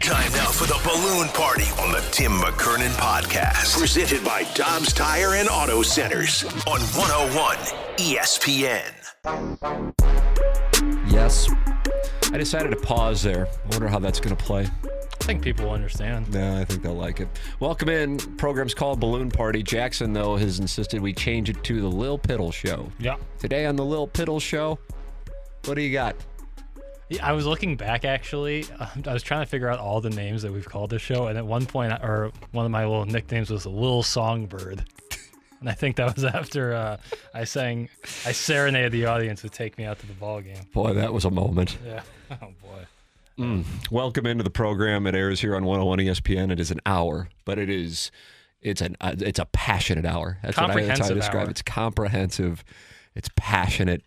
Time now for the Balloon Party on the Tim McKernan Podcast. Presented by Dobbs Tire and Auto Centers on 101 ESPN. Yes. I decided to pause there. I wonder how that's going to play. I think people will understand. No, I think they'll like it. Welcome in. Program's called Balloon Party. Jackson, though, has insisted we change it to the Lil Piddle Show. Yeah. Today on the Lil Piddle Show, what do you got? I was looking back, actually. I was trying to figure out all the names that we've called this show, and at one point, or one of my little nicknames was Lil Songbird. And I think that was after I serenaded the audience to take me out to the ball game. Boy, that was a moment. Yeah. Oh, boy. Welcome into the program. It airs here on 101 ESPN. It is an hour, but it's a passionate hour. That's what I describe. It's comprehensive. It's passionate.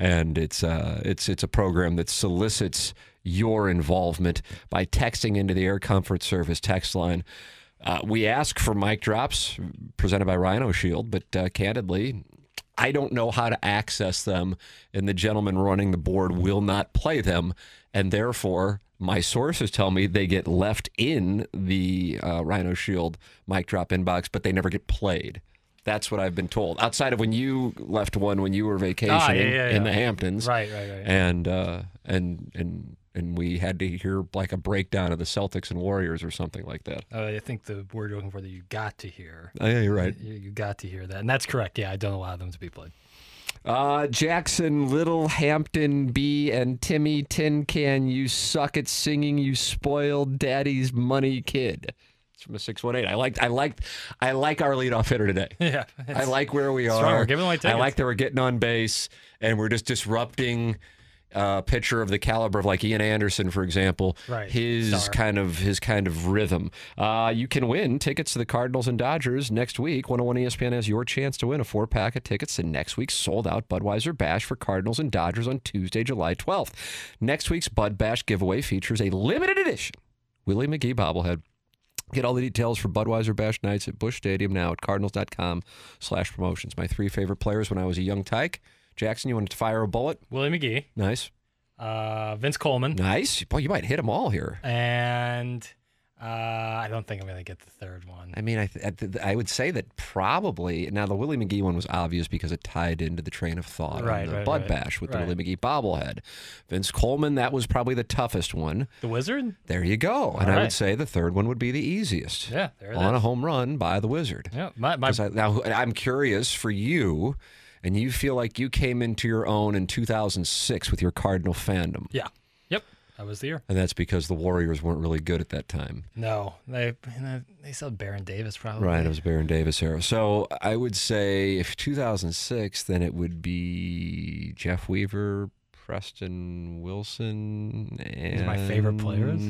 And it's a program that solicits your involvement by texting into the Air Comfort Service text line. We ask for mic drops presented by Rhino Shield, but candidly, I don't know how to access them, and the gentleman running the board will not play them, and therefore my sources tell me they get left in the Rhino Shield mic drop inbox, but they never get played. That's what I've been told. Outside of when you left one when you were vacationing in the Hamptons, right. And we had to hear like a breakdown of the Celtics and Warriors or something like that. I think the word you're looking for that you got to hear. Oh, yeah, you're right. You got to hear that, and that's correct. Yeah, I don't allow them to be played. Jackson, Little, Hampton, B, and Timmy Tin Can. You suck at singing. You spoiled daddy's money, kid. From a 618. I like our leadoff hitter today. Yeah. I like where we are. We're giving away tickets. I like that we're getting on base and we're just disrupting a pitcher of the caliber of like Ian Anderson, for example. Right. His kind of rhythm. You can win tickets to the Cardinals and Dodgers next week. 101 ESPN has your chance to win a 4-pack of tickets to next week's sold out Budweiser Bash for Cardinals and Dodgers on Tuesday, July 12th. Next week's Bud Bash giveaway features a limited edition Willie McGee bobblehead. Get all the details for Budweiser Bash nights at Busch Stadium now at cardinals.com/promotions. My three favorite players when I was a young tyke. Jackson, you wanted to fire a bullet? Willie McGee. Nice. Vince Coleman. Nice. Boy, you might hit them all here. And I don't think I'm going to get the third one. I mean, I would say that probably. Now, the Willie McGee one was obvious because it tied into the train of thought on the Bud Bash with the Willie McGee bobblehead. Vince Coleman, that was probably the toughest one. The Wizard? There you go. All and right. I would say the third one would be the easiest. Yeah, there it is. On a home run by the Wizard. Yeah. Now, I'm curious for you, and you feel like you came into your own in 2006 with your Cardinal fandom. Yeah. Yep. That was the year. And that's because the Warriors weren't really good at that time. No. They saw Baron Davis probably. Right, it was Baron Davis era. So I would say if 2006, then it would be Jeff Weaver, Preston Wilson, and... These are my favorite players.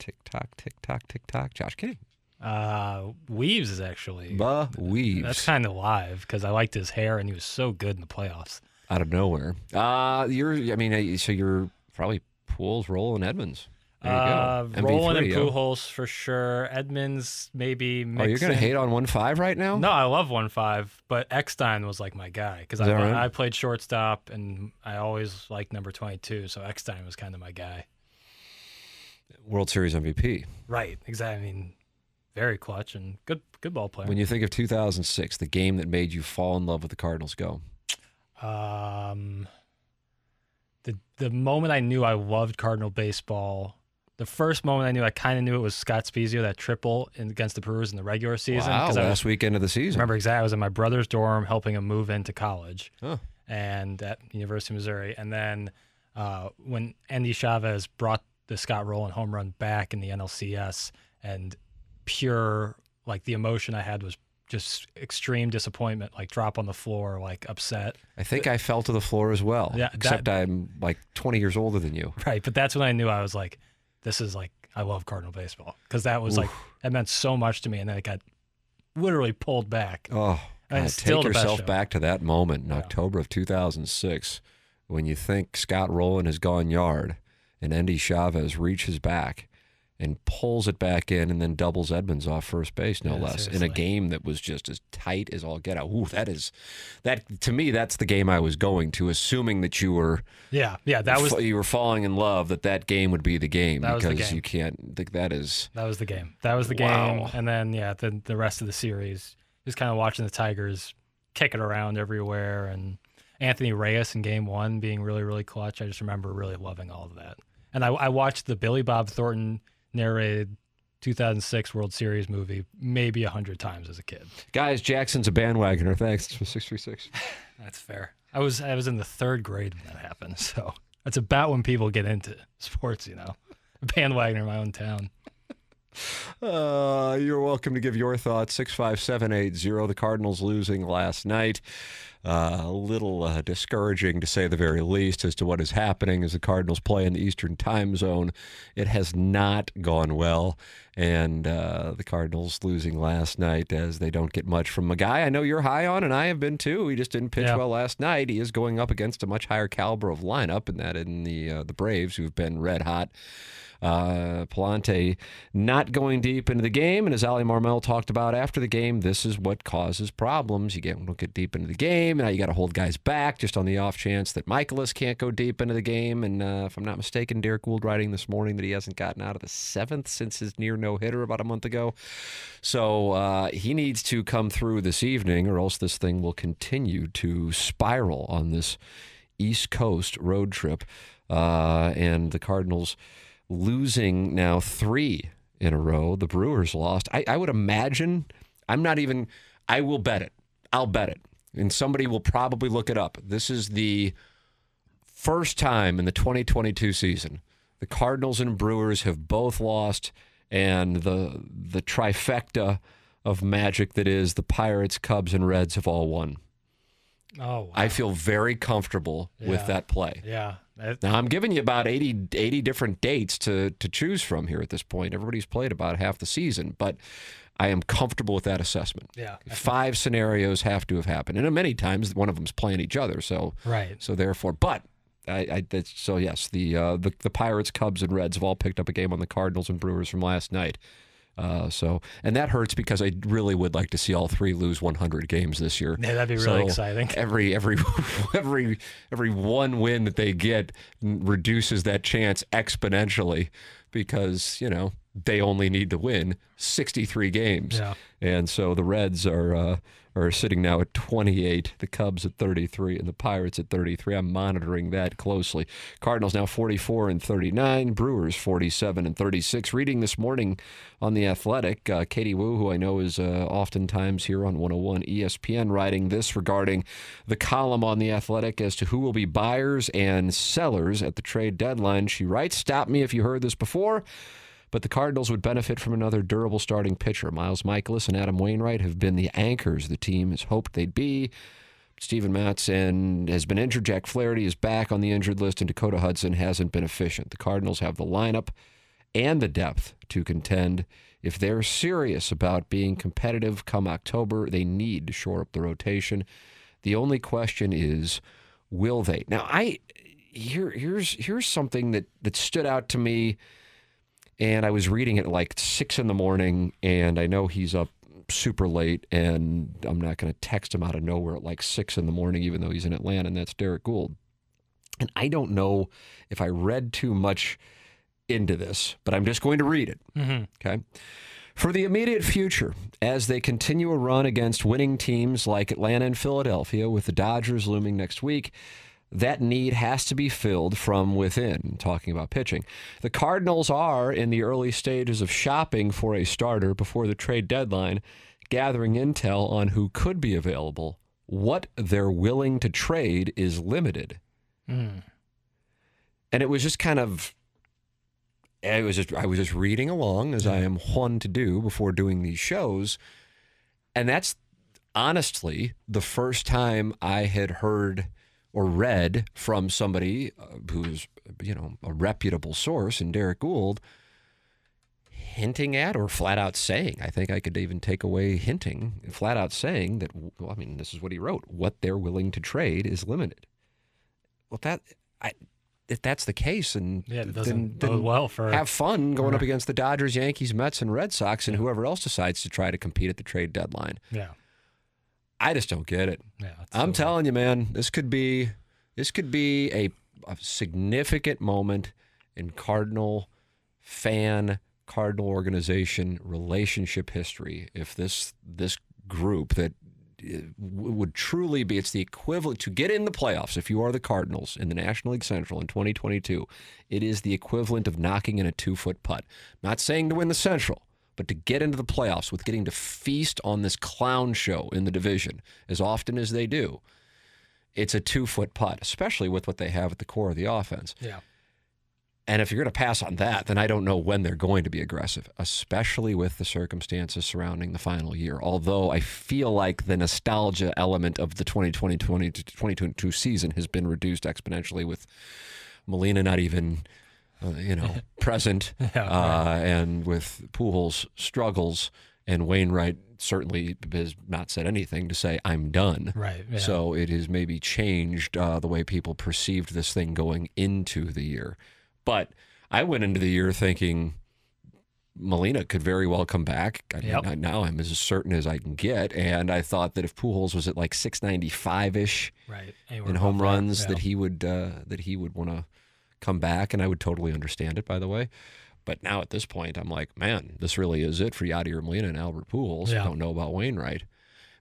Tick-tock. Josh Kinney. Weaves is actually... Weaves. That's kind of live because I liked his hair and he was so good in the playoffs. Out of nowhere. You're probably... Pools, Roland, Edmonds. There you go. Roland and Pujols for sure. Edmonds maybe. Mixing. Oh, you're going to hate on 1-5 right now? No, I love 1-5, but Eckstein was like my guy because I played shortstop and I always liked number 22, so Eckstein was kind of my guy. World Series MVP. Right, exactly. I mean, very clutch and good ball player. When you think of 2006, the game that made you fall in love with the Cardinals, go. The moment I knew I loved Cardinal baseball, the first moment I knew, I kind of knew it was Scott Spezio, that triple against the Brewers in the regular season. Wow, last weekend of the season. Remember exactly, I was in my brother's dorm helping him move into college and at University of Missouri. And then when Endy Chávez brought the Scott Rowland home run back in the NLCS, and pure, like, the emotion I had was just extreme disappointment, like drop on the floor, like upset. I think I fell to the floor as well, yeah, except I'm like 20 years older than you. Right, but that's when I knew I was like, this is like, I love Cardinal baseball, because that was like, that meant so much to me, and then it got literally pulled back. Oh, God, take yourself back to that moment in October of 2006 when you think Scott Rowland has gone yard and Endy Chávez reaches back and pulls it back in and then doubles Edmonds off first base, no less, seriously. In a game that was just as tight as all get out. Ooh, that to me, that's the game I was going to, assuming that you were you were falling in love, that game would be the game, you can't think that was the game. That was the game. Wow. And then the rest of the series, just kind of watching the Tigers kick it around everywhere, and Anthony Reyes in game one being really, really clutch. I just remember really loving all of that. And I watched the Billy Bob Thornton narrated 2006 World Series movie maybe 100 times as a kid. Guys, Jackson's a bandwagoner. Thanks for 636. That's fair. I was in the third grade when that happened, so that's about when people get into sports, you know. A bandwagoner in my own town. You're welcome to give your thoughts. 65780. The Cardinals losing last night. A little discouraging, to say the very least, as to what is happening as the Cardinals play in the Eastern time zone. It has not gone well, and the Cardinals losing last night as they don't get much from a guy I know you're high on, and I have been too. He just didn't pitch well last night. He is going up against a much higher caliber of lineup, and that in the Braves, who've been red hot. Palante not going deep into the game, and as Ali Marmel talked about after the game, this is what causes problems. You don't get deep into the game, and now you got to hold guys back just on the off chance that Michaelis can't go deep into the game. And if I'm not mistaken, Derek Gould writing this morning that he hasn't gotten out of the seventh since his near no-hitter about a month ago. So he needs to come through this evening, or else this thing will continue to spiral on this East Coast road trip. And the Cardinals losing now 3 in a row. The Brewers lost. I would imagine, I will bet it. I'll bet it. And somebody will probably look it up. This is the first time in the 2022 season the Cardinals and Brewers have both lost, and the trifecta of magic that is the Pirates, Cubs, and Reds have all won. Oh, wow. I feel very comfortable with that play. Yeah. Now, I'm giving you about 80 different dates to choose from here at this point. Everybody's played about half the season, but I am comfortable with that assessment. Yeah, 5 scenarios have to have happened. And many times, one of them's playing each other, so so therefore. But, so yes, the Pirates, Cubs, and Reds have all picked up a game on the Cardinals and Brewers from last night. And that hurts because I really would like to see all 3 lose 100 games this year. Yeah, that'd be really exciting. Every one win that they get reduces that chance exponentially, because, you know, they only need to win 63 games. Yeah. And so the Reds are sitting now at 28, the Cubs at 33, and the Pirates at 33. I'm monitoring that closely. Cardinals now 44-39, Brewers 47-36. Reading this morning on The Athletic, Katie Wu, who I know is oftentimes here on 101 ESPN, writing this regarding the column on The Athletic as to who will be buyers and sellers at the trade deadline. She writes, "Stop me if you heard this before, but the Cardinals would benefit from another durable starting pitcher. Miles Michaelis and Adam Wainwright have been the anchors the team has hoped they'd be. Steven Matz has been injured. Jack Flaherty is back on the injured list, and Dakota Hudson hasn't been efficient. The Cardinals have the lineup and the depth to contend. If they're serious about being competitive come October, they need to shore up the rotation. The only question is, will they?" Now, here's something that stood out to me. And I was reading it like 6 in the morning, and I know he's up super late, and I'm not going to text him out of nowhere at like 6 in the morning, even though he's in Atlanta, and that's Derek Gould. And I don't know if I read too much into this, but I'm just going to read it. Mm-hmm. Okay. "For the immediate future, as they continue a run against winning teams like Atlanta and Philadelphia, with the Dodgers looming next week, that need has to be filled from within," talking about pitching. "The Cardinals are in the early stages of shopping for a starter before the trade deadline, gathering intel on who could be available. What they're willing to trade is limited." And it was just kind of And it was just, I was just reading along, as I am one to do before doing these shows. And that's honestly the first time I had heard or read from somebody who's, you know, a reputable source in Derek Gould hinting at or flat out saying, I think I could even take away hinting, flat out saying that, well, I mean, this is what he wrote, what they're willing to trade is limited. Well, that, if that's the case, and yeah, it doesn't bode well for have fun going up against the Dodgers, Yankees, Mets, and Red Sox, and whoever else decides to try to compete at the trade deadline. Yeah, I just don't get it. Yeah, I'm telling you, man, this could be a significant moment in Cardinal fan, Cardinal organization relationship history if this group that would truly be, it's the equivalent to get in the playoffs. If you are the Cardinals in the National League Central in 2022, it is the equivalent of knocking in a 2-foot putt. Not saying to win the Central, but to get into the playoffs with getting to feast on this clown show in the division as often as they do. It's a 2-foot putt, especially with what they have at the core of the offense. Yeah. And if you're going to pass on that, then I don't know when they're going to be aggressive, especially with the circumstances surrounding the final year. Although I feel like the nostalgia element of the 2022 season has been reduced exponentially with Molina not even, present, and with Pujols' struggles, and Wainwright certainly has not said anything to say, I'm done. Right. Yeah. So it has maybe changed the way people perceived this thing going into the year. But I went into the year thinking Molina could very well come back. Now I'm as certain as I can get. And I thought that if Pujols was at like 695-ish in home runs, that he would want to come back. And I would totally understand it, by the way. But now at this point, I'm like, man, this really is it for Yadier Molina and Albert Pujols. Yeah. I don't know about Wainwright.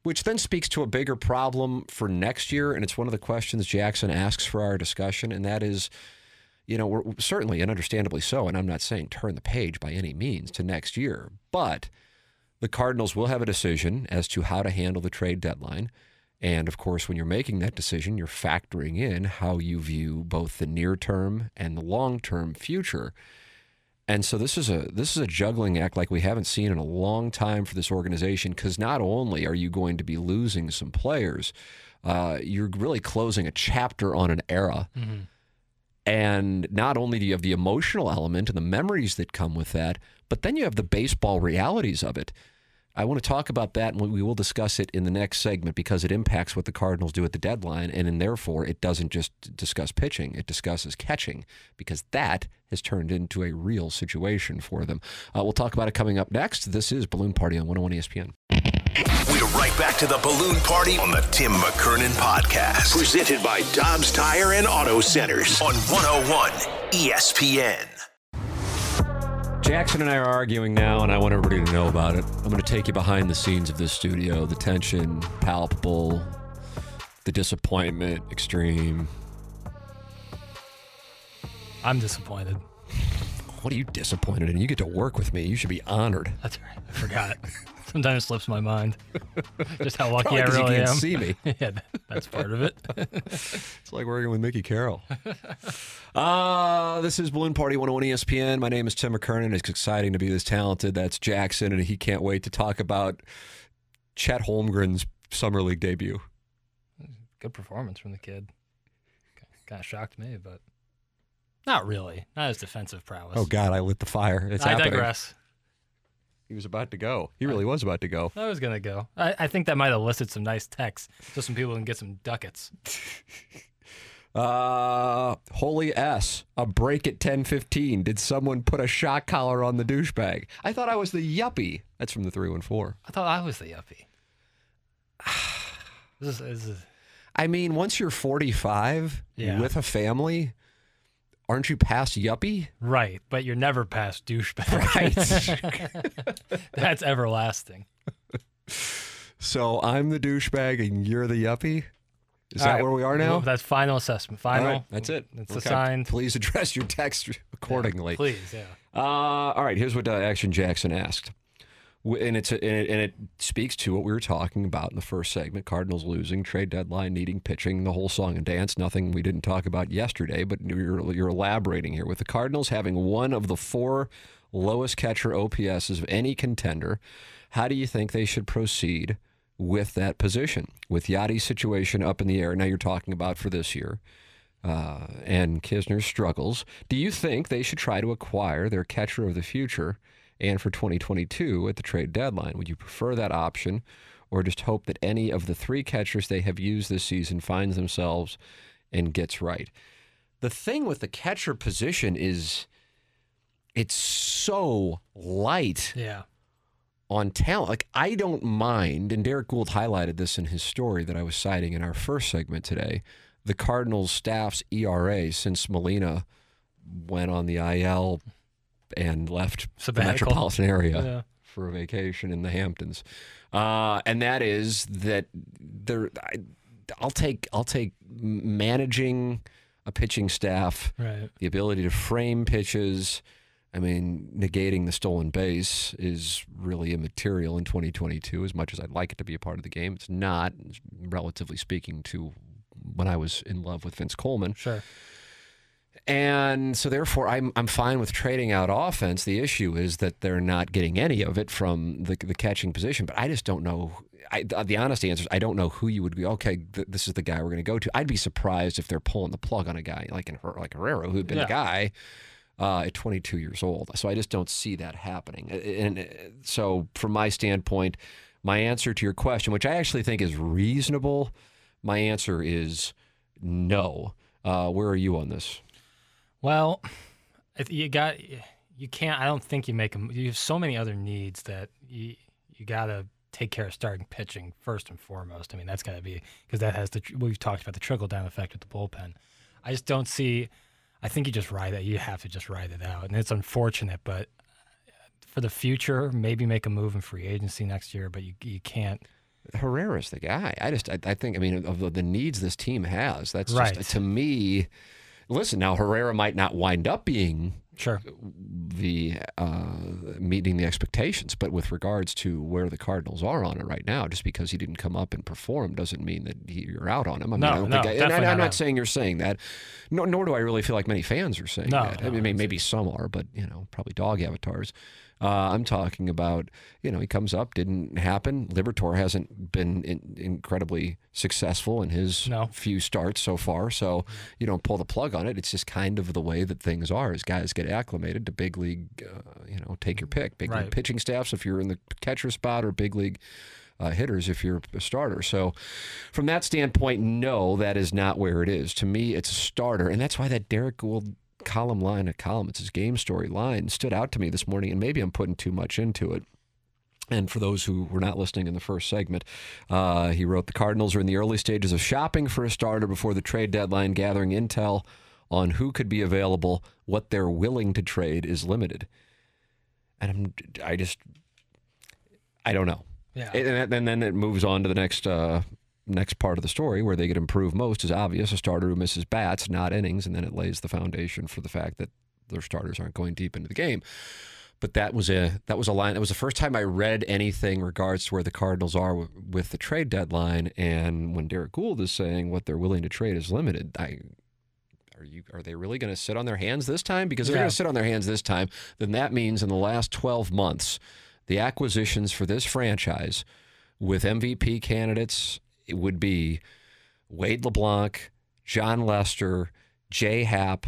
Which then speaks to a bigger problem for next year. And it's one of the questions Jackson asks for our discussion. And that is, we're certainly and understandably so, and I'm not saying turn the page by any means to next year, but the Cardinals will have a decision as to how to handle the trade deadline. And, of course, when you're making that decision, you're factoring in how you view both the near-term and the long-term future. And so this is a juggling act like we haven't seen in a long time for this organization, because not only are you going to be losing some players, you're really closing a chapter on an era. Mm-hmm. And not only do you have the emotional element and the memories that come with that, but then you have the baseball realities of it. I want to talk about that, and we will discuss it in the next segment, because it impacts what the Cardinals do at the deadline, and therefore it doesn't just discuss pitching, it discusses catching, because that has turned into a real situation for them. We'll talk about it coming up next. This is Balloon Party on 101 ESPN. We're right back to the Balloon Party on the Tim McKernan Podcast. Presented by Dobbs Tire and Auto Centers on 101 ESPN. Jackson and I are arguing now, and I want everybody to know about it. I'm going to take you behind the scenes of this studio. The tension, palpable. The disappointment, extreme. I'm disappointed. What are you disappointed in? You get to work with me. You should be honored. That's right. I forgot. Sometimes it slips my mind. Just how lucky I really am. Probably because you can't see me. Yeah, that's part of it. It's like working with Mickey Carroll. This is Balloon Party 101 ESPN. My name is Tim McKernan. It's exciting to be this talented. That's Jackson, and he can't wait to talk about Chet Holmgren's summer league debut. Good performance from the kid. Kind of shocked me, but not really. Not his defensive prowess. Oh, God, I lit the fire. I digress. He was about to go. He really was about to go. I was going to go. I think that might elicit some nice texts so some people can get some ducats. Holy S. A break at 10:15. Did someone put a shock collar on the douchebag? I thought I was the yuppie. That's from the 314. I thought I was the yuppie. I mean, once you're 45 with a family, aren't you past yuppie? Right, but you're never past douchebag. Right. That's everlasting. So I'm the douchebag and you're the yuppie? Is that where we are now? That's final assessment. Final. All right, that's it. It's assigned. Please address your text accordingly. Please, yeah. All right, here's what Action Jackson asked. And it speaks to what we were talking about in the first segment. Cardinals losing, trade deadline, needing pitching, the whole song and dance. Nothing we didn't talk about yesterday, but you're elaborating here. With the Cardinals having one of the four lowest catcher OPSs of any contender, how do you think they should proceed with that position? With Yadi's situation up in the air, now you're talking about for this year, and Kisner's struggles, do you think they should try to acquire their catcher of the future and for 2022 at the trade deadline? Would you prefer that option or just hope that any of the three catchers they have used this season finds themselves and gets right? The thing with the catcher position is it's so light on talent. Like, I don't mind, and Derek Gould highlighted this in his story that I was citing in our first segment today, the Cardinals staff's ERA since Molina went on the IL and left the metropolitan area for a vacation in the Hamptons, and that is that. I'll take managing a pitching staff, right, the ability to frame pitches. I mean, negating the stolen base is really immaterial in 2022. As much as I'd like it to be a part of the game, it's not, relatively speaking, to when I was in love with Vince Coleman. Sure. And so, therefore, I'm fine with trading out offense. The issue is that they're not getting any of it from the catching position. But I just don't know. The honest answer is I don't know who you would be. Okay, this is the guy we're going to go to. I'd be surprised if they're pulling the plug on a guy like Herrero, who'd been a guy at 22 years old. So I just don't see that happening. And so, from my standpoint, my answer to your question, which I actually think is reasonable, my answer is no. Where are you on this? Well, you can't. I don't think you make them. You have so many other needs that you gotta take care of starting pitching first and foremost. I mean, that's gotta be, because that has we've talked about the trickle down effect with the bullpen. I just don't see. I think you just ride that. You have to just ride it out, and it's unfortunate. But for the future, maybe make a move in free agency next year. But you can't. Herrera's the guy. I think. I mean, of the needs this team has, that's right. Just, to me. Listen, now Herrera might not wind up being meeting the expectations, but with regards to where the Cardinals are on it right now, just because he didn't come up and perform doesn't mean that you're out on him. I mean, I'm not saying you're saying that, nor do I really feel like many fans are saying that. I mean, maybe some are, but probably dog avatars. I'm talking about, he comes up, didn't happen. Liberatore hasn't been incredibly successful in his few starts so far, so you don't pull the plug on it. It's just kind of the way that things are as guys get acclimated to big league, take your pick. Big league pitching staffs if you're in the catcher spot, or big league hitters if you're a starter. So from that standpoint, no, that is not where it is. To me, it's a starter, and that's why that Derek Gould it's his game story line, stood out to me this morning, and maybe I'm putting too much into it. And for those who were not listening in the first segment, he wrote, the Cardinals are in the early stages of shopping for a starter before the trade deadline, gathering intel on who could be available. What they're willing to trade is limited. And I don't know. Yeah. And then it moves on to the next part of the story, where they get improved most, is obvious. A starter who misses bats, not innings, and then it lays the foundation for the fact that their starters aren't going deep into the game. But that was a line. It was the first time I read anything in regards to where the Cardinals are with the trade deadline. And when Derek Gould is saying what they're willing to trade is limited, are they really going to sit on their hands this time? Because if they're going to sit on their hands this time, then that means in the last 12 months, the acquisitions for this franchise with MVP candidates, it would be Wade LeBlanc, John Lester, Jay Happ,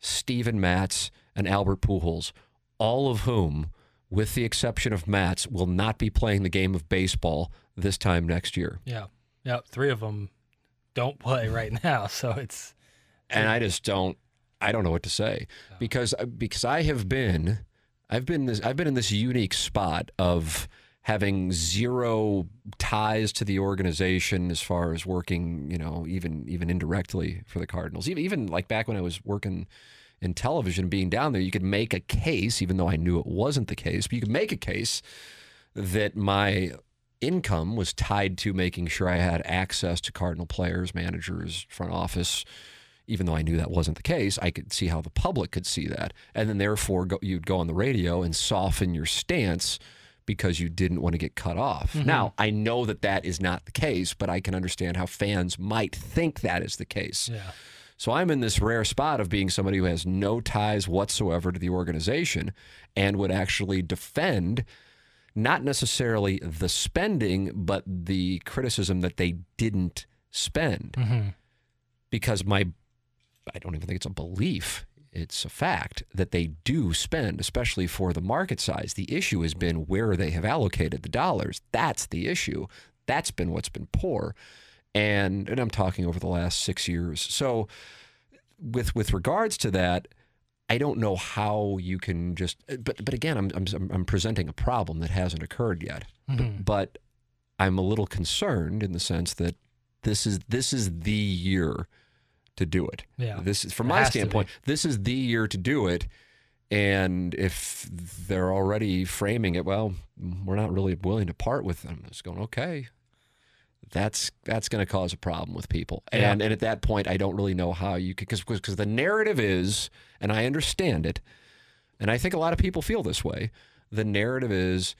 Steven Matz, and Albert Pujols, all of whom, with the exception of Matz, will not be playing the game of baseball this time next year. Yeah, three of them don't play right now, so it's... And I don't know what to say, because I've been in this unique spot of having zero ties to the organization as far as working, even indirectly for the Cardinals. Even like back when I was working in television, being down there, you could make a case, even though I knew it wasn't the case, but you could make a case that my income was tied to making sure I had access to Cardinal players, managers, front office. Even though I knew that wasn't the case, I could see how the public could see that. And then therefore, you'd go on the radio and soften your stance because you didn't want to get cut off. Mm-hmm. Now, I know that that is not the case, but I can understand how fans might think that is the case. Yeah. So I'm in this rare spot of being somebody who has no ties whatsoever to the organization and would actually defend not necessarily the spending, but the criticism that they didn't spend. Mm-hmm. Because I don't even think it's a belief, it's a fact that they do spend, especially for the market size. The issue has been where they have allocated the dollars. That's the issue. That's been what's been poor. And I'm talking over the last 6 years. So with regards to that, I don't know how you can just but again, I'm presenting a problem that hasn't occurred yet. Mm-hmm. But I'm a little concerned in the sense that this is the year to do it. Yeah. This is, from my standpoint, this is the year to do it. And if they're already framing it, well, we're not really willing to part with them. It's going, okay, that's going to cause a problem with people. Yeah. And at that point, I don't really know how you could, because the narrative is, and I understand it, and I think a lot of people feel this way, the narrative is,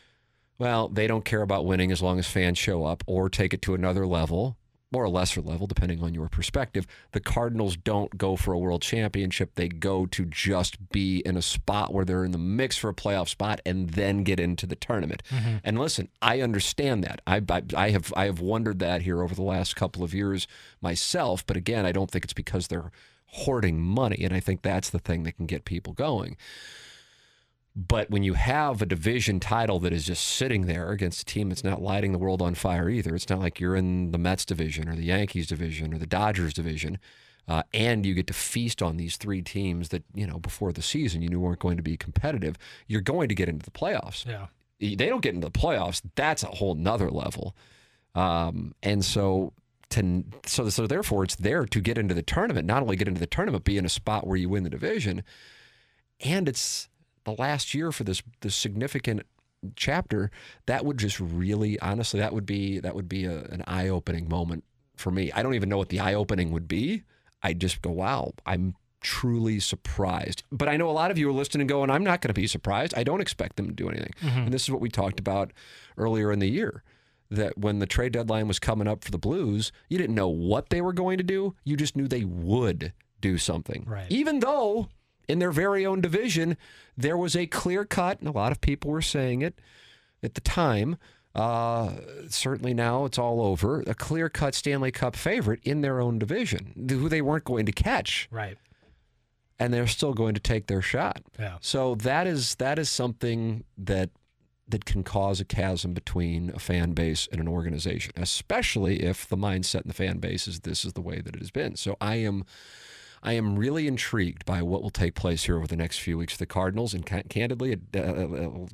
well, they don't care about winning as long as fans show up, or take it to another level, or a lesser level, depending on your perspective. The Cardinals don't go for a world championship. They go to just be in a spot where they're in the mix for a playoff spot and then get into the tournament. Mm-hmm. And listen, I understand that. I have wondered that here over the last couple of years myself. But again, I don't think it's because they're hoarding money. And I think that's the thing that can get people going. But when you have a division title that is just sitting there against a team that's not lighting the world on fire either, it's not like you're in the Mets division or the Yankees division or the Dodgers division, and you get to feast on these three teams that, you know, before the season you knew weren't going to be competitive, you're going to get into the playoffs. Yeah. They don't get into the playoffs. That's a whole nother level. So therefore it's there to get into the tournament, not only get into the tournament, be in a spot where you win the division, and it's the last year for this significant chapter. That would just really, honestly, that would be an eye-opening moment for me. I don't even know what the eye-opening would be. I just go, wow, I'm truly surprised. But I know a lot of you are listening and going, I'm not going to be surprised. I don't expect them to do anything. Mm-hmm. And this is what we talked about earlier in the year, that when the trade deadline was coming up for the Blues, you didn't know what they were going to do. You just knew they would do something. Right. Even though in their very own division, there was a clear cut, and a lot of people were saying it at the time. Certainly now it's all over. A clear cut Stanley Cup favorite in their own division, who they weren't going to catch. Right. And they're still going to take their shot. Yeah. So that is something that can cause a chasm between a fan base and an organization, especially if the mindset in the fan base is this is the way that it has been. So I am really intrigued by what will take place here over the next few weeks for the Cardinals, and candidly,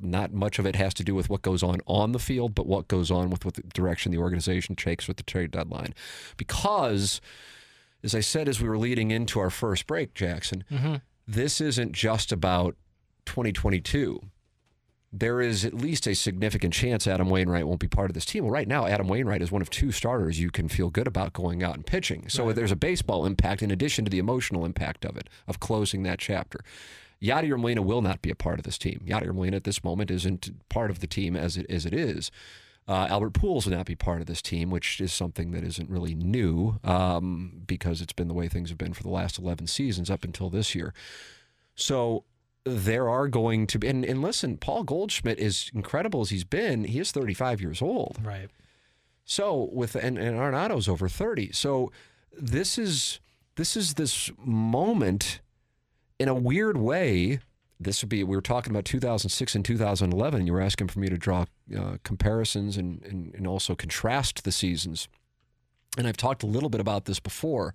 not much of it has to do with what goes on the field, but what goes on with what the direction the organization takes with the trade deadline. Because, as I said as we were leading into our first break, Jackson, mm-hmm. This isn't just about 2022. There is at least a significant chance Adam Wainwright won't be part of this team. Well, right now, Adam Wainwright is one of two starters you can feel good about going out and pitching. So right. There's a baseball impact in addition to the emotional impact of it, of closing that chapter. Yadier Molina will not be a part of this team. Yadier Molina at this moment isn't part of the team as it is. Albert Pujols will not be part of this team, which is something that isn't really new because it's been the way things have been for the last 11 seasons up until this year. So there are going to be, and listen, Paul Goldschmidt, is incredible as he's been, he is 35 years old. Right. So and Arenado's over 30. So this is this moment in a weird way. This would be, we were talking about 2006 and 2011. You were asking for me to draw comparisons and also contrast the seasons. And I've talked a little bit about this before.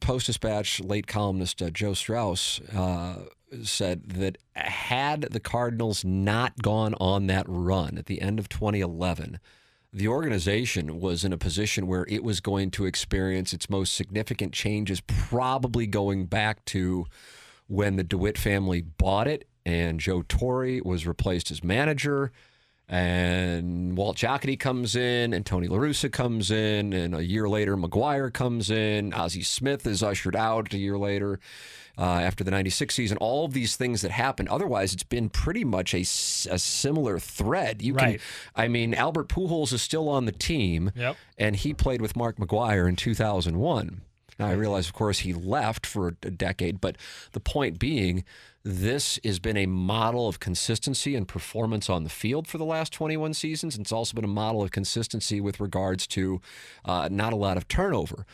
Post-Dispatch late columnist Joe Strauss said that had the Cardinals not gone on that run at the end of 2011, the organization was in a position where it was going to experience its most significant changes, probably going back to when the DeWitt family bought it and Joe Torre was replaced as manager And Walt Jocketty comes in, and Tony La Russa comes in, and a year later, McGuire comes in. Ozzie Smith is ushered out a year later after the 96 season. All of these things that happened. Otherwise, it's been pretty much a similar thread. You right. can, I mean, Albert Pujols is still on the team, yep. and he played with Mark McGuire in 2001. Now, I realize, of course, he left for a decade, but the point being, this has been a model of consistency and performance on the field for the last 21 seasons, and it's also been a model of consistency with regards to not a lot of turnover.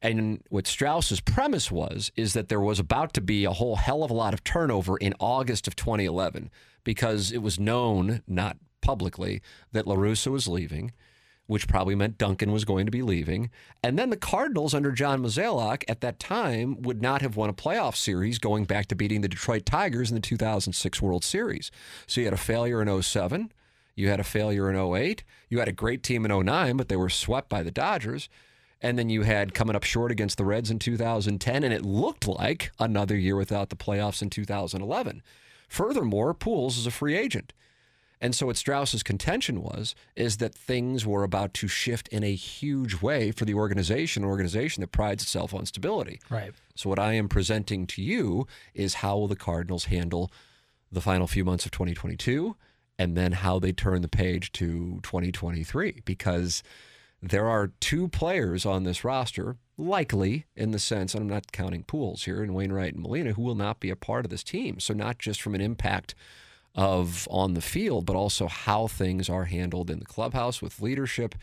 And what Strauss's premise was is that there was about to be a whole hell of a lot of turnover in August of 2011 because it was known, not publicly, that La Russa was leaving, which probably meant Duncan was going to be leaving. And then the Cardinals under John Mozeliak at that time would not have won a playoff series going back to beating the Detroit Tigers in the 2006 World Series. So you had a failure in 07. You had a failure in 08. You had a great team in 09, but they were swept by the Dodgers. And then you had coming up short against the Reds in 2010, and it looked like another year without the playoffs in 2011. Furthermore, Pujols is a free agent. And so what Strauss's contention was is that things were about to shift in a huge way for the organization, an organization that prides itself on stability. Right. So what I am presenting to you is how will the Cardinals handle the final few months of 2022 and then how they turn the page to 2023, because there are two players on this roster, likely in the sense, and I'm not counting Pujols here, and Wainwright and Molina, who will not be a part of this team. So not just from an impact of on the field, but also how things are handled in the clubhouse with leadership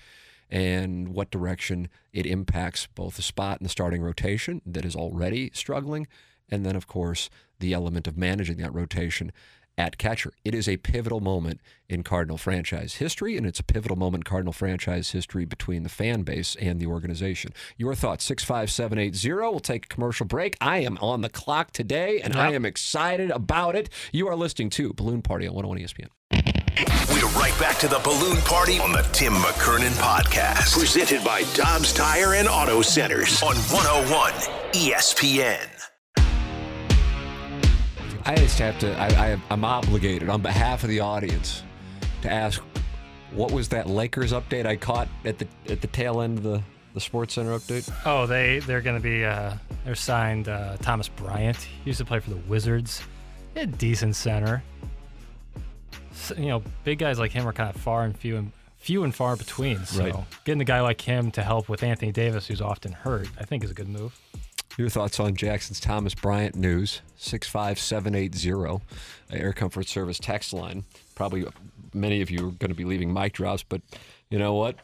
and what direction it impacts both the spot and the starting rotation that is already struggling, and then, of course, the element of managing that rotation at catcher. It is a pivotal moment in Cardinal franchise history, and it's a pivotal moment in Cardinal franchise history between the fan base and the organization. Your thoughts, 65780. We'll take a commercial break. I am on the clock today, and I am excited about it. You are listening to Balloon Party on 101 ESPN. We're right back to the Balloon Party on the Tim McKernan Podcast, presented by Dobbs Tire and Auto Centers on 101 ESPN. I just have to, I'm obligated on behalf of the audience to ask, what was that Lakers update I caught at the tail end of the Sports Center update? Oh, they're going to be, they're signed Thomas Bryant. He used to play for the Wizards. He had a decent center. So, you know, big guys like him are kind of few and far between. So right. Getting a guy like him to help with Anthony Davis, who's often hurt, I think is a good move. Your thoughts on Jackson's Thomas Bryant news, 65780, Air Comfort Service text line. Probably many of you are going to be leaving mic drops, but you know what?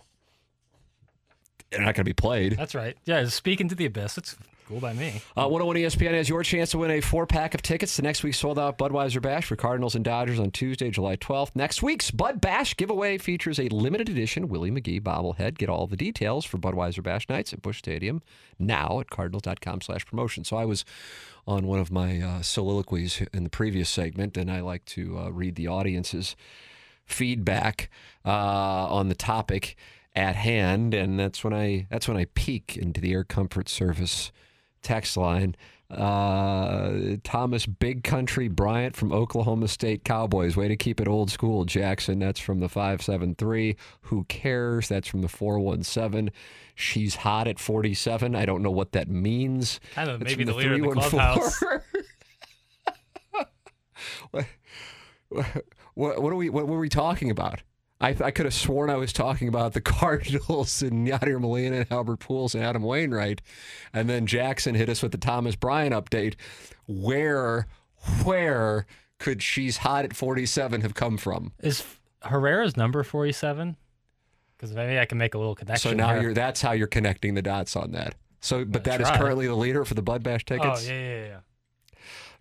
They're not going to be played. That's right. Yeah, speaking to the abyss, it's cool by me. 101 ESPN has your chance to win a 4-pack of tickets to next week's sold-out Budweiser Bash for Cardinals and Dodgers on Tuesday, July 12th. Next week's Bud Bash giveaway features a limited-edition Willie McGee bobblehead. Get all the details for Budweiser Bash nights at Busch Stadium now at cardinals.com/promotion. So I was on one of my soliloquies in the previous segment, and I like to read the audience's feedback on the topic at hand, and that's when I peek into the Air Comfort Service text line. Thomas Big Country Bryant from Oklahoma State Cowboys. Way to keep it old school, Jackson. That's from the 573. Who cares? That's from the 417. She's hot at 47. I don't know what that means. I don't know, maybe the leader of the clubhouse. What were we talking about? I could have sworn I was talking about the Cardinals and Yadier Molina and Albert Pujols and Adam Wainwright, and then Jackson hit us with the Thomas Bryant update. Where could She's Hot at 47 have come from? Is Herrera's number 47? Because maybe I can make a little connection. So now here. That's how you're connecting the dots on that. So, but that is currently the leader for the Bud Bash tickets. Oh yeah.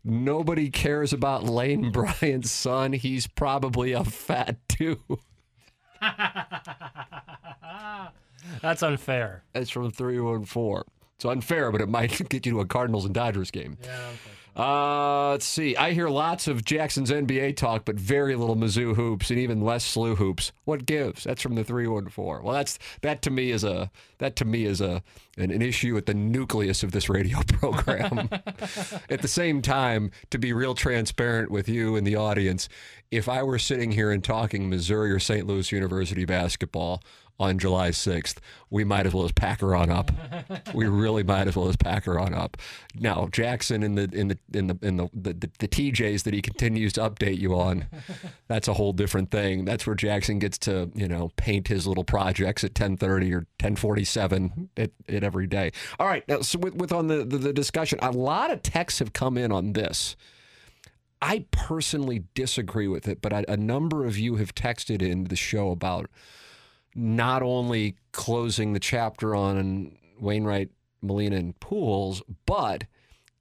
Nobody cares about Lane Bryant's son. He's probably a fat dude. That's unfair. That's from 314. It's unfair, but it might get you to a Cardinals and Dodgers game. Yeah, Let's see. I hear lots of Jackson's NBA talk, but very little Mizzou hoops and even less SLU hoops. What gives? That's from the 314. Well, that to me is an issue at the nucleus of this radio program. At the same time, to be real transparent with you and the audience, if I were sitting here and talking Missouri or St. Louis University basketball on July 6th, we might as well just pack her on up. We really might as well just pack her on up. Now, Jackson in the TJs that he continues to update you on, that's a whole different thing. That's where Jackson gets to, you know, paint his little projects at 10:30 or 10:47 at every day. All right, now so with on the discussion, a lot of texts have come in on this. I personally disagree with it, but a number of you have texted in the show about not only closing the chapter on Wainwright, Molina, and Pujols, but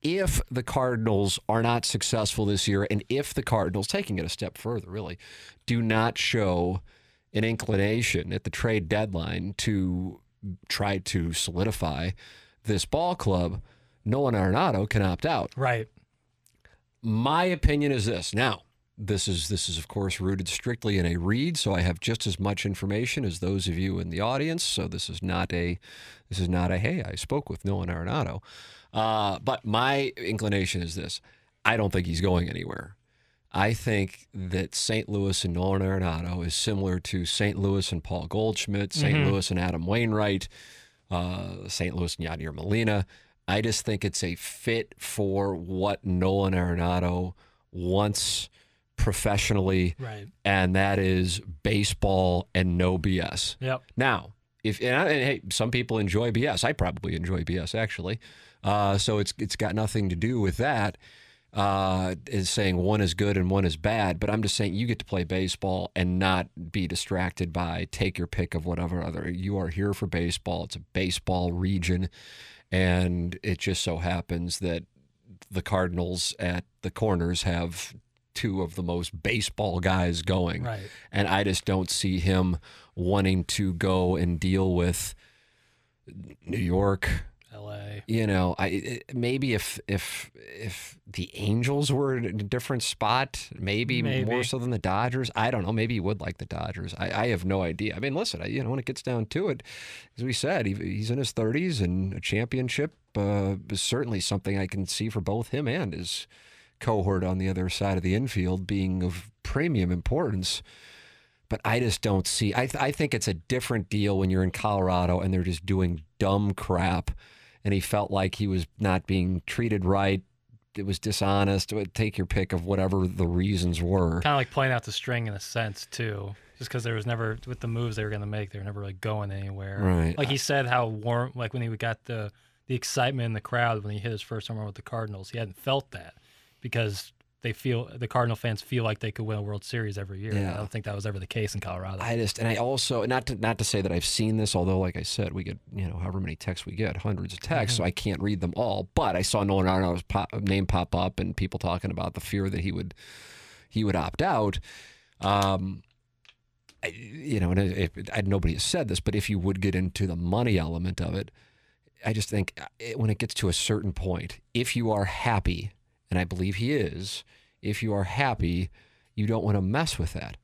if the Cardinals are not successful this year, and if the Cardinals, taking it a step further, really, do not show an inclination at the trade deadline to try to solidify this ball club, Nolan Arenado can opt out. Right. My opinion is this. Now, This is, of course, rooted strictly in a read, so I have just as much information as those of you in the audience. So this is not a hey, I spoke with Nolan Arenado. But my inclination is this. I don't think he's going anywhere. I think that St. Louis and Nolan Arenado is similar to St. Louis and Paul Goldschmidt, St. Louis and Adam Wainwright, St. Louis and Yadier Molina. I just think it's a fit for what Nolan Arenado wants professionally, right, and that is baseball and no BS. Yep. Now, hey, some people enjoy BS. I probably enjoy BS, actually. So it's got nothing to do with that. Is saying one is good and one is bad, but I'm just saying you get to play baseball and not be distracted by take your pick of whatever other. You are here for baseball. It's a baseball region, and it just so happens that the Cardinals at the corners have two of the most baseball guys going. Right. And I just don't see him wanting to go and deal with New York, LA. You know, maybe if the Angels were in a different spot, maybe more so than the Dodgers. I don't know. Maybe he would like the Dodgers. I have no idea. I mean, listen, when it gets down to it, as we said, he's in his 30s, and a championship is certainly something I can see for both him and his cohort on the other side of the infield being of premium importance. But I just don't see. I think it's a different deal when you're in Colorado and they're just doing dumb crap, and he felt like he was not being treated right. It was dishonest. Take your pick of whatever the reasons were. Kind of like playing out the string in a sense too, just because there was never, with the moves they were going to make, they were never really going anywhere. Right. Like he said, how warm, like when he got the excitement in the crowd when he hit his first home run with the Cardinals, he hadn't felt that. Because the Cardinal fans feel like they could win a World Series every year. Yeah. I don't think that was ever the case in Colorado. I also not to say that I've seen this, although like I said, we get, you know, however many texts we get, hundreds of texts, so I can't read them all. But I saw Nolan Arenado's name pop up and people talking about the fear that he would opt out. Nobody has said this, but if you would get into the money element of it, I just think when it gets to a certain point, if you are happy. And I believe he is. If you are happy, you don't want to mess with that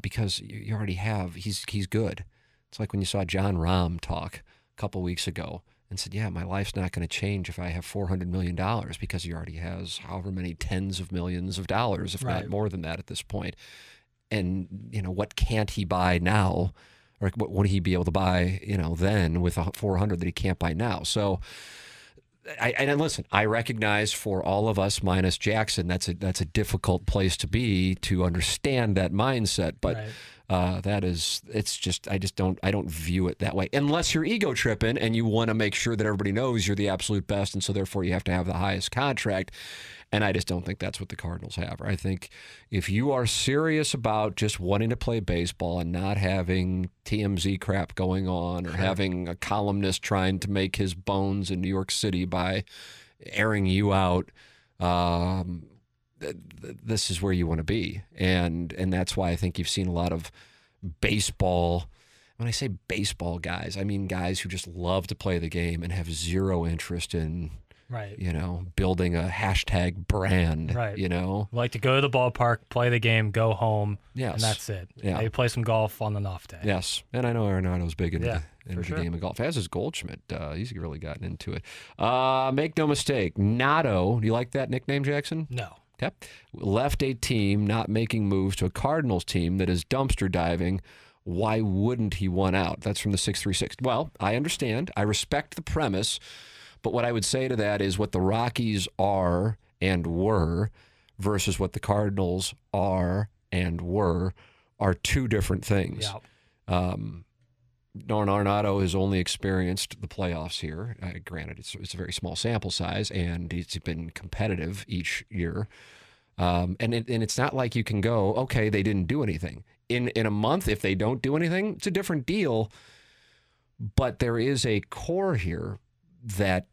because you already have. He's good. It's like when you saw John Rahm talk a couple weeks ago and said, "Yeah, my life's not going to change if I have $400 million because he already has however many tens of millions of dollars, if not more than that at this point." And you know, what can't he buy now, or what would he be able to buy, you know, then with $400 that he can't buy now? So. And listen, I recognize for all of us minus Jackson, that's a difficult place to be to understand that mindset. But I don't view it that way unless you're ego tripping and you want to make sure that everybody knows you're the absolute best, and so therefore you have to have the highest contract. And I just don't think that's what the Cardinals have. I think if you are serious about just wanting to play baseball and not having TMZ crap going on or having a columnist trying to make his bones in New York City by airing you out, this is where you want to be. And that's why I think you've seen a lot of baseball. When I say baseball guys, I mean guys who just love to play the game and have zero interest in Right. You know, building a hashtag brand. Right. You know, like to go to the ballpark, play the game, go home. Yes. And that's it. Yeah. They play some golf on an off day. Yes. And I know Arenado's big into the game of golf, as is Goldschmidt. He's really gotten into it. Make no mistake, Nado. Do you like that nickname, Jackson? No. Okay. Left a team not making moves to a Cardinals team that is dumpster diving. Why wouldn't he want out? That's from the 636. Well, I understand. I respect the premise. But what I would say to that is what the Rockies are and were versus what the Cardinals are and were are two different things. Yep. Nolan Arenado has only experienced the playoffs here. Granted, it's a very small sample size, and it's been competitive each year. And it's not like you can go, okay, they didn't do anything. In a month, if they don't do anything, it's a different deal. But there is a core here that,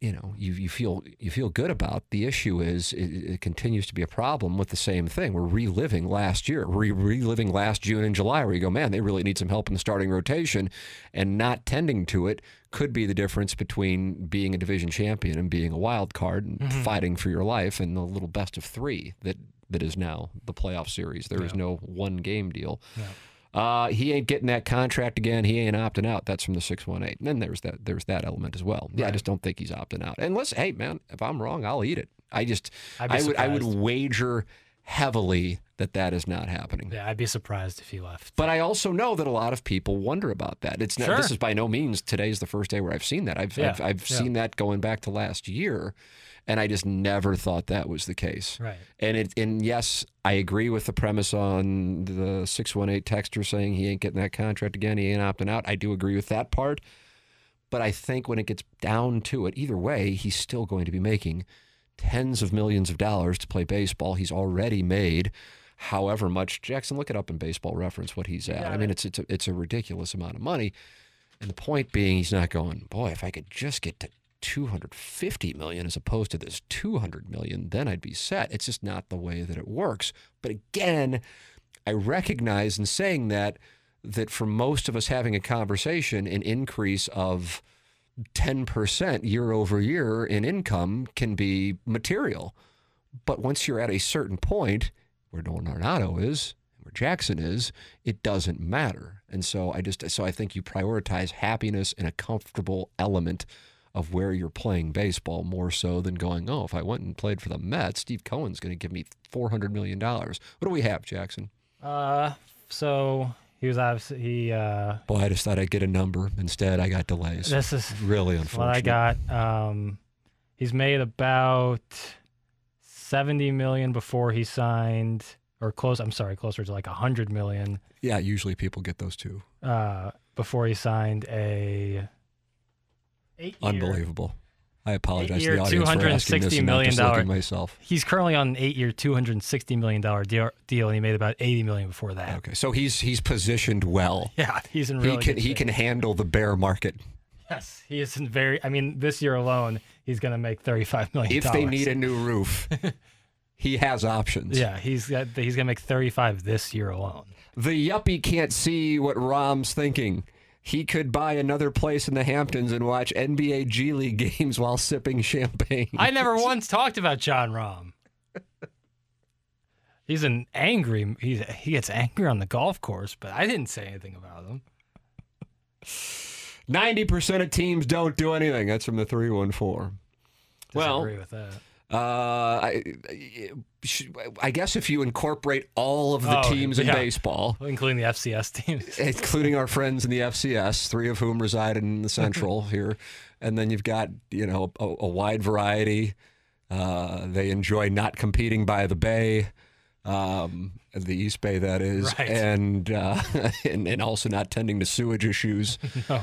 you know, you feel good about. The issue is it continues to be a problem with the same thing. We're reliving last year, reliving last June and July, where you go, man, they really need some help in the starting rotation, and not tending to it could be the difference between being a division champion and being a wild card and fighting for your life and the little best of three that is now the playoff series. There is no one game deal. Yeah. He ain't getting that contract again. He ain't opting out. That's from the 618. And then there's that element as well. Yeah, right. I just don't think he's opting out. And listen, hey man, if I'm wrong, I'll eat it. I would wager heavily that is not happening. Yeah, I'd be surprised if he left. But I also know that a lot of people wonder about that. It's not. Sure. This is by no means today's the first day where I've seen that. I've seen that going back to last year. And I just never thought that was the case. Right. And yes, I agree with the premise on the 618 texter saying he ain't getting that contract again, he ain't opting out. I do agree with that part. But I think when it gets down to it, either way, he's still going to be making tens of millions of dollars to play baseball. He's already made however much. Jackson, look it up in Baseball Reference what he's at. I mean, it's a ridiculous amount of money. And the point being, he's not going, boy, if I could just get to $250 million as opposed to this $200 million, then I'd be set. It's just not the way that it works. But again, I recognize in saying that for most of us having a conversation, an increase of 10% year over year in income can be material. But once you're at a certain point where Nolan Arenado is, where Jackson is, it doesn't matter. And so I think you prioritize happiness in a comfortable element of where you're playing baseball more so than going, oh, if I went and played for the Mets, Steve Cohen's going to give me $400 million. What do we have, Jackson? So he was obviously... Boy, I just thought I'd get a number. Instead, I got delays. This is really unfortunate. What I got. He's made about $70 million before he signed, or closer to like $100 million. Yeah, usually people get those two. Before he signed a... Unbelievable. I apologize to the audience for asking this, and I'm just looking myself. He's currently on an 8-year, $260 million deal, and he made about $80 million before that. Okay, so he's positioned well. Yeah, he's in really good shape. He can handle the bear market. Yes, he is in very... I mean, this year alone, he's going to make $35 million. If they need a new roof, he has options. Yeah, he's going to make $35 this year alone. The yuppie can't see what Rahm's thinking. He could buy another place in the Hamptons and watch NBA G League games while sipping champagne. I never once talked about John Rahm. He's an angry... He gets angry on the golf course, but I didn't say anything about him. 90% of teams don't do anything. That's from the 314. Disagree with that. I guess if you incorporate all of the teams in baseball, including the FCS teams, including our friends in the FCS, three of whom reside in the Central here, and then you've got, you know, a wide variety. They enjoy not competing by the Bay, the East Bay, that is, right. and also not tending to sewage issues. No.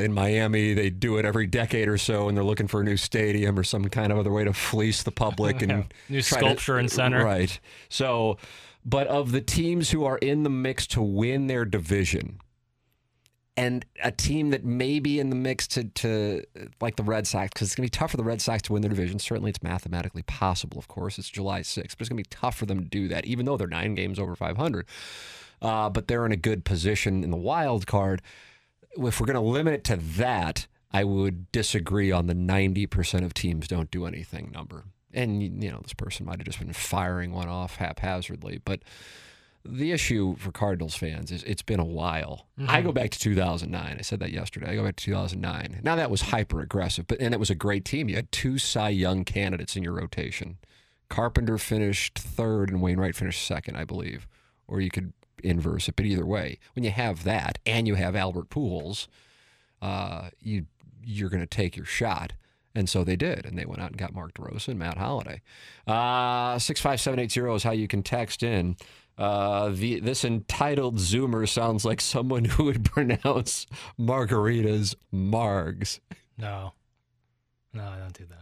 In Miami, they do it every decade or so, and they're looking for a new stadium or some kind of other way to fleece the public and new sculpture and center. Right. So, but of the teams who are in the mix to win their division, and a team that may be in the mix to like the Red Sox, because it's going to be tough for the Red Sox to win their division. Certainly, it's mathematically possible. Of course, it's July 6th, but it's going to be tough for them to do that, even though they're 9 games over 500. But they're in a good position in the wild card. If we're going to limit it to that, I would disagree on the 90% of teams don't do anything number. And, you know, this person might have just been firing one off haphazardly. But the issue for Cardinals fans is it's been a while. Mm-hmm. I go back to 2009. I said that yesterday. I go back to 2009. Now, that was hyper-aggressive, but and it was a great team. You had two Cy Young candidates in your rotation. Carpenter finished third and Wainwright finished second, I believe. Or you could inverse it. But either way, when you have that and you have Albert Pujols, you're going to take your shot. And so they did, and they went out and got Mark DeRosa and Matt Holliday. 65780 is how you can text in. This entitled Zoomer sounds like someone who would pronounce margaritas margs. No, I don't do that.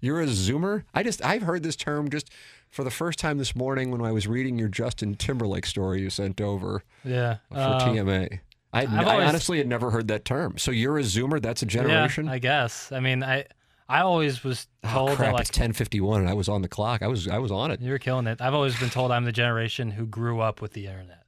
You're a Zoomer? I've heard this term just for the first time this morning when I was reading your Justin Timberlake story you sent over. Yeah, for TMA. I honestly had never heard that term. So you're a Zoomer? That's a generation? Yeah, I guess. I mean, I always was told that, like, it's 10:51 and I was on the clock. I was on it. You were killing it. I've always been told I'm the generation who grew up with the internet,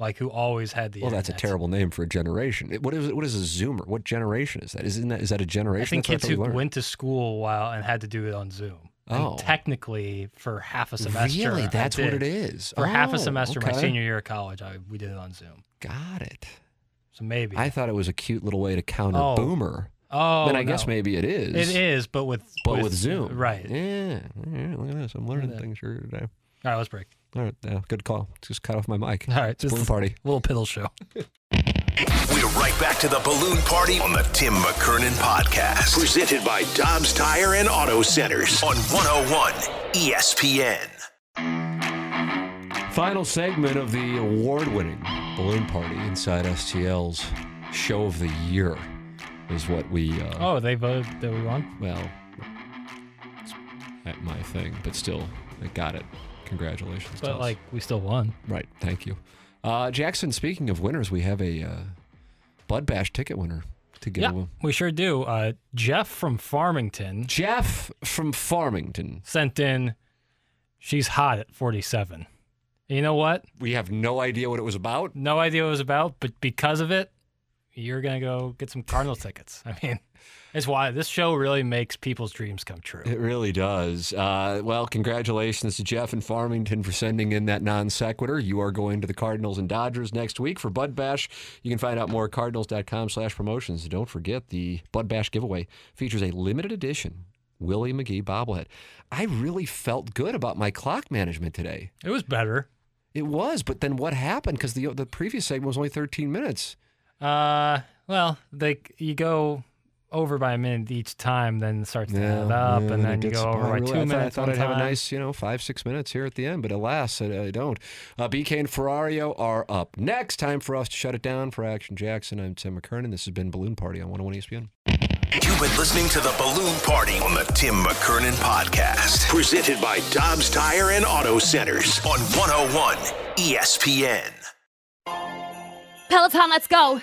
like who always had the internet. Well, that's a terrible name for a generation. What is a Zoomer? What generation is that? Is that a generation? I think that's kids who went to school while and had to do it on Zoom. Oh. And technically, for half a semester. Really? That's what it is? For half a semester, okay. My senior year of college, we did it on Zoom. Got it. So maybe. I thought it was a cute little way to counter Boomer. Oh, then I guess maybe it is. It is, but with Zoom. Right. Yeah. Look at this. I'm learning things here today. All right, let's break. All right. Good call. Just cut off my mic. All right. It's Balloon Party. Lil Piddle Show. We're right back to the Balloon Party on the Tim McKernan Podcast. Presented by Dobbs Tire and Auto Centers on 101 ESPN. Final segment of the award-winning Balloon Party inside STL's Show of the Year is what we... they voted that we won? Well, it's not my thing, but still, I got it. Congratulations. But, we still won. Right, thank you. Jackson, speaking of winners, we have a Bud Bash ticket winner to give away. We sure do. Jeff from Farmington. Sent in, she's hot at 47. You know what? We have no idea what it was about. No idea what it was about, but because of it, you're going to go get some Cardinals tickets. I mean, it's why this show really makes people's dreams come true. It really does. Well, congratulations to Jeff and Farmington for sending in that non sequitur. You are going to the Cardinals and Dodgers next week for Bud Bash. You can find out more at cardinals.com/promotions. And don't forget, the Bud Bash giveaway features a limited edition Willie McGee bobblehead. I really felt good about my clock management today. It was better. It was, but then what happened? Because the previous segment was only 13 minutes. You go over by a minute each time, then it starts to add up, and then you go over by 2 minutes. I thought I'd have a nice, 5-6 minutes here at the end, but alas, I don't. BK and Ferrario are up next. Time for us to shut it down. For Action Jackson, I'm Tim McKernan. This has been Balloon Party on 101 ESPN. You've been listening to the Balloon Party on the Tim McKernan Podcast, presented by Dobbs Tire and Auto Centers on 101 ESPN. Peloton, let's go.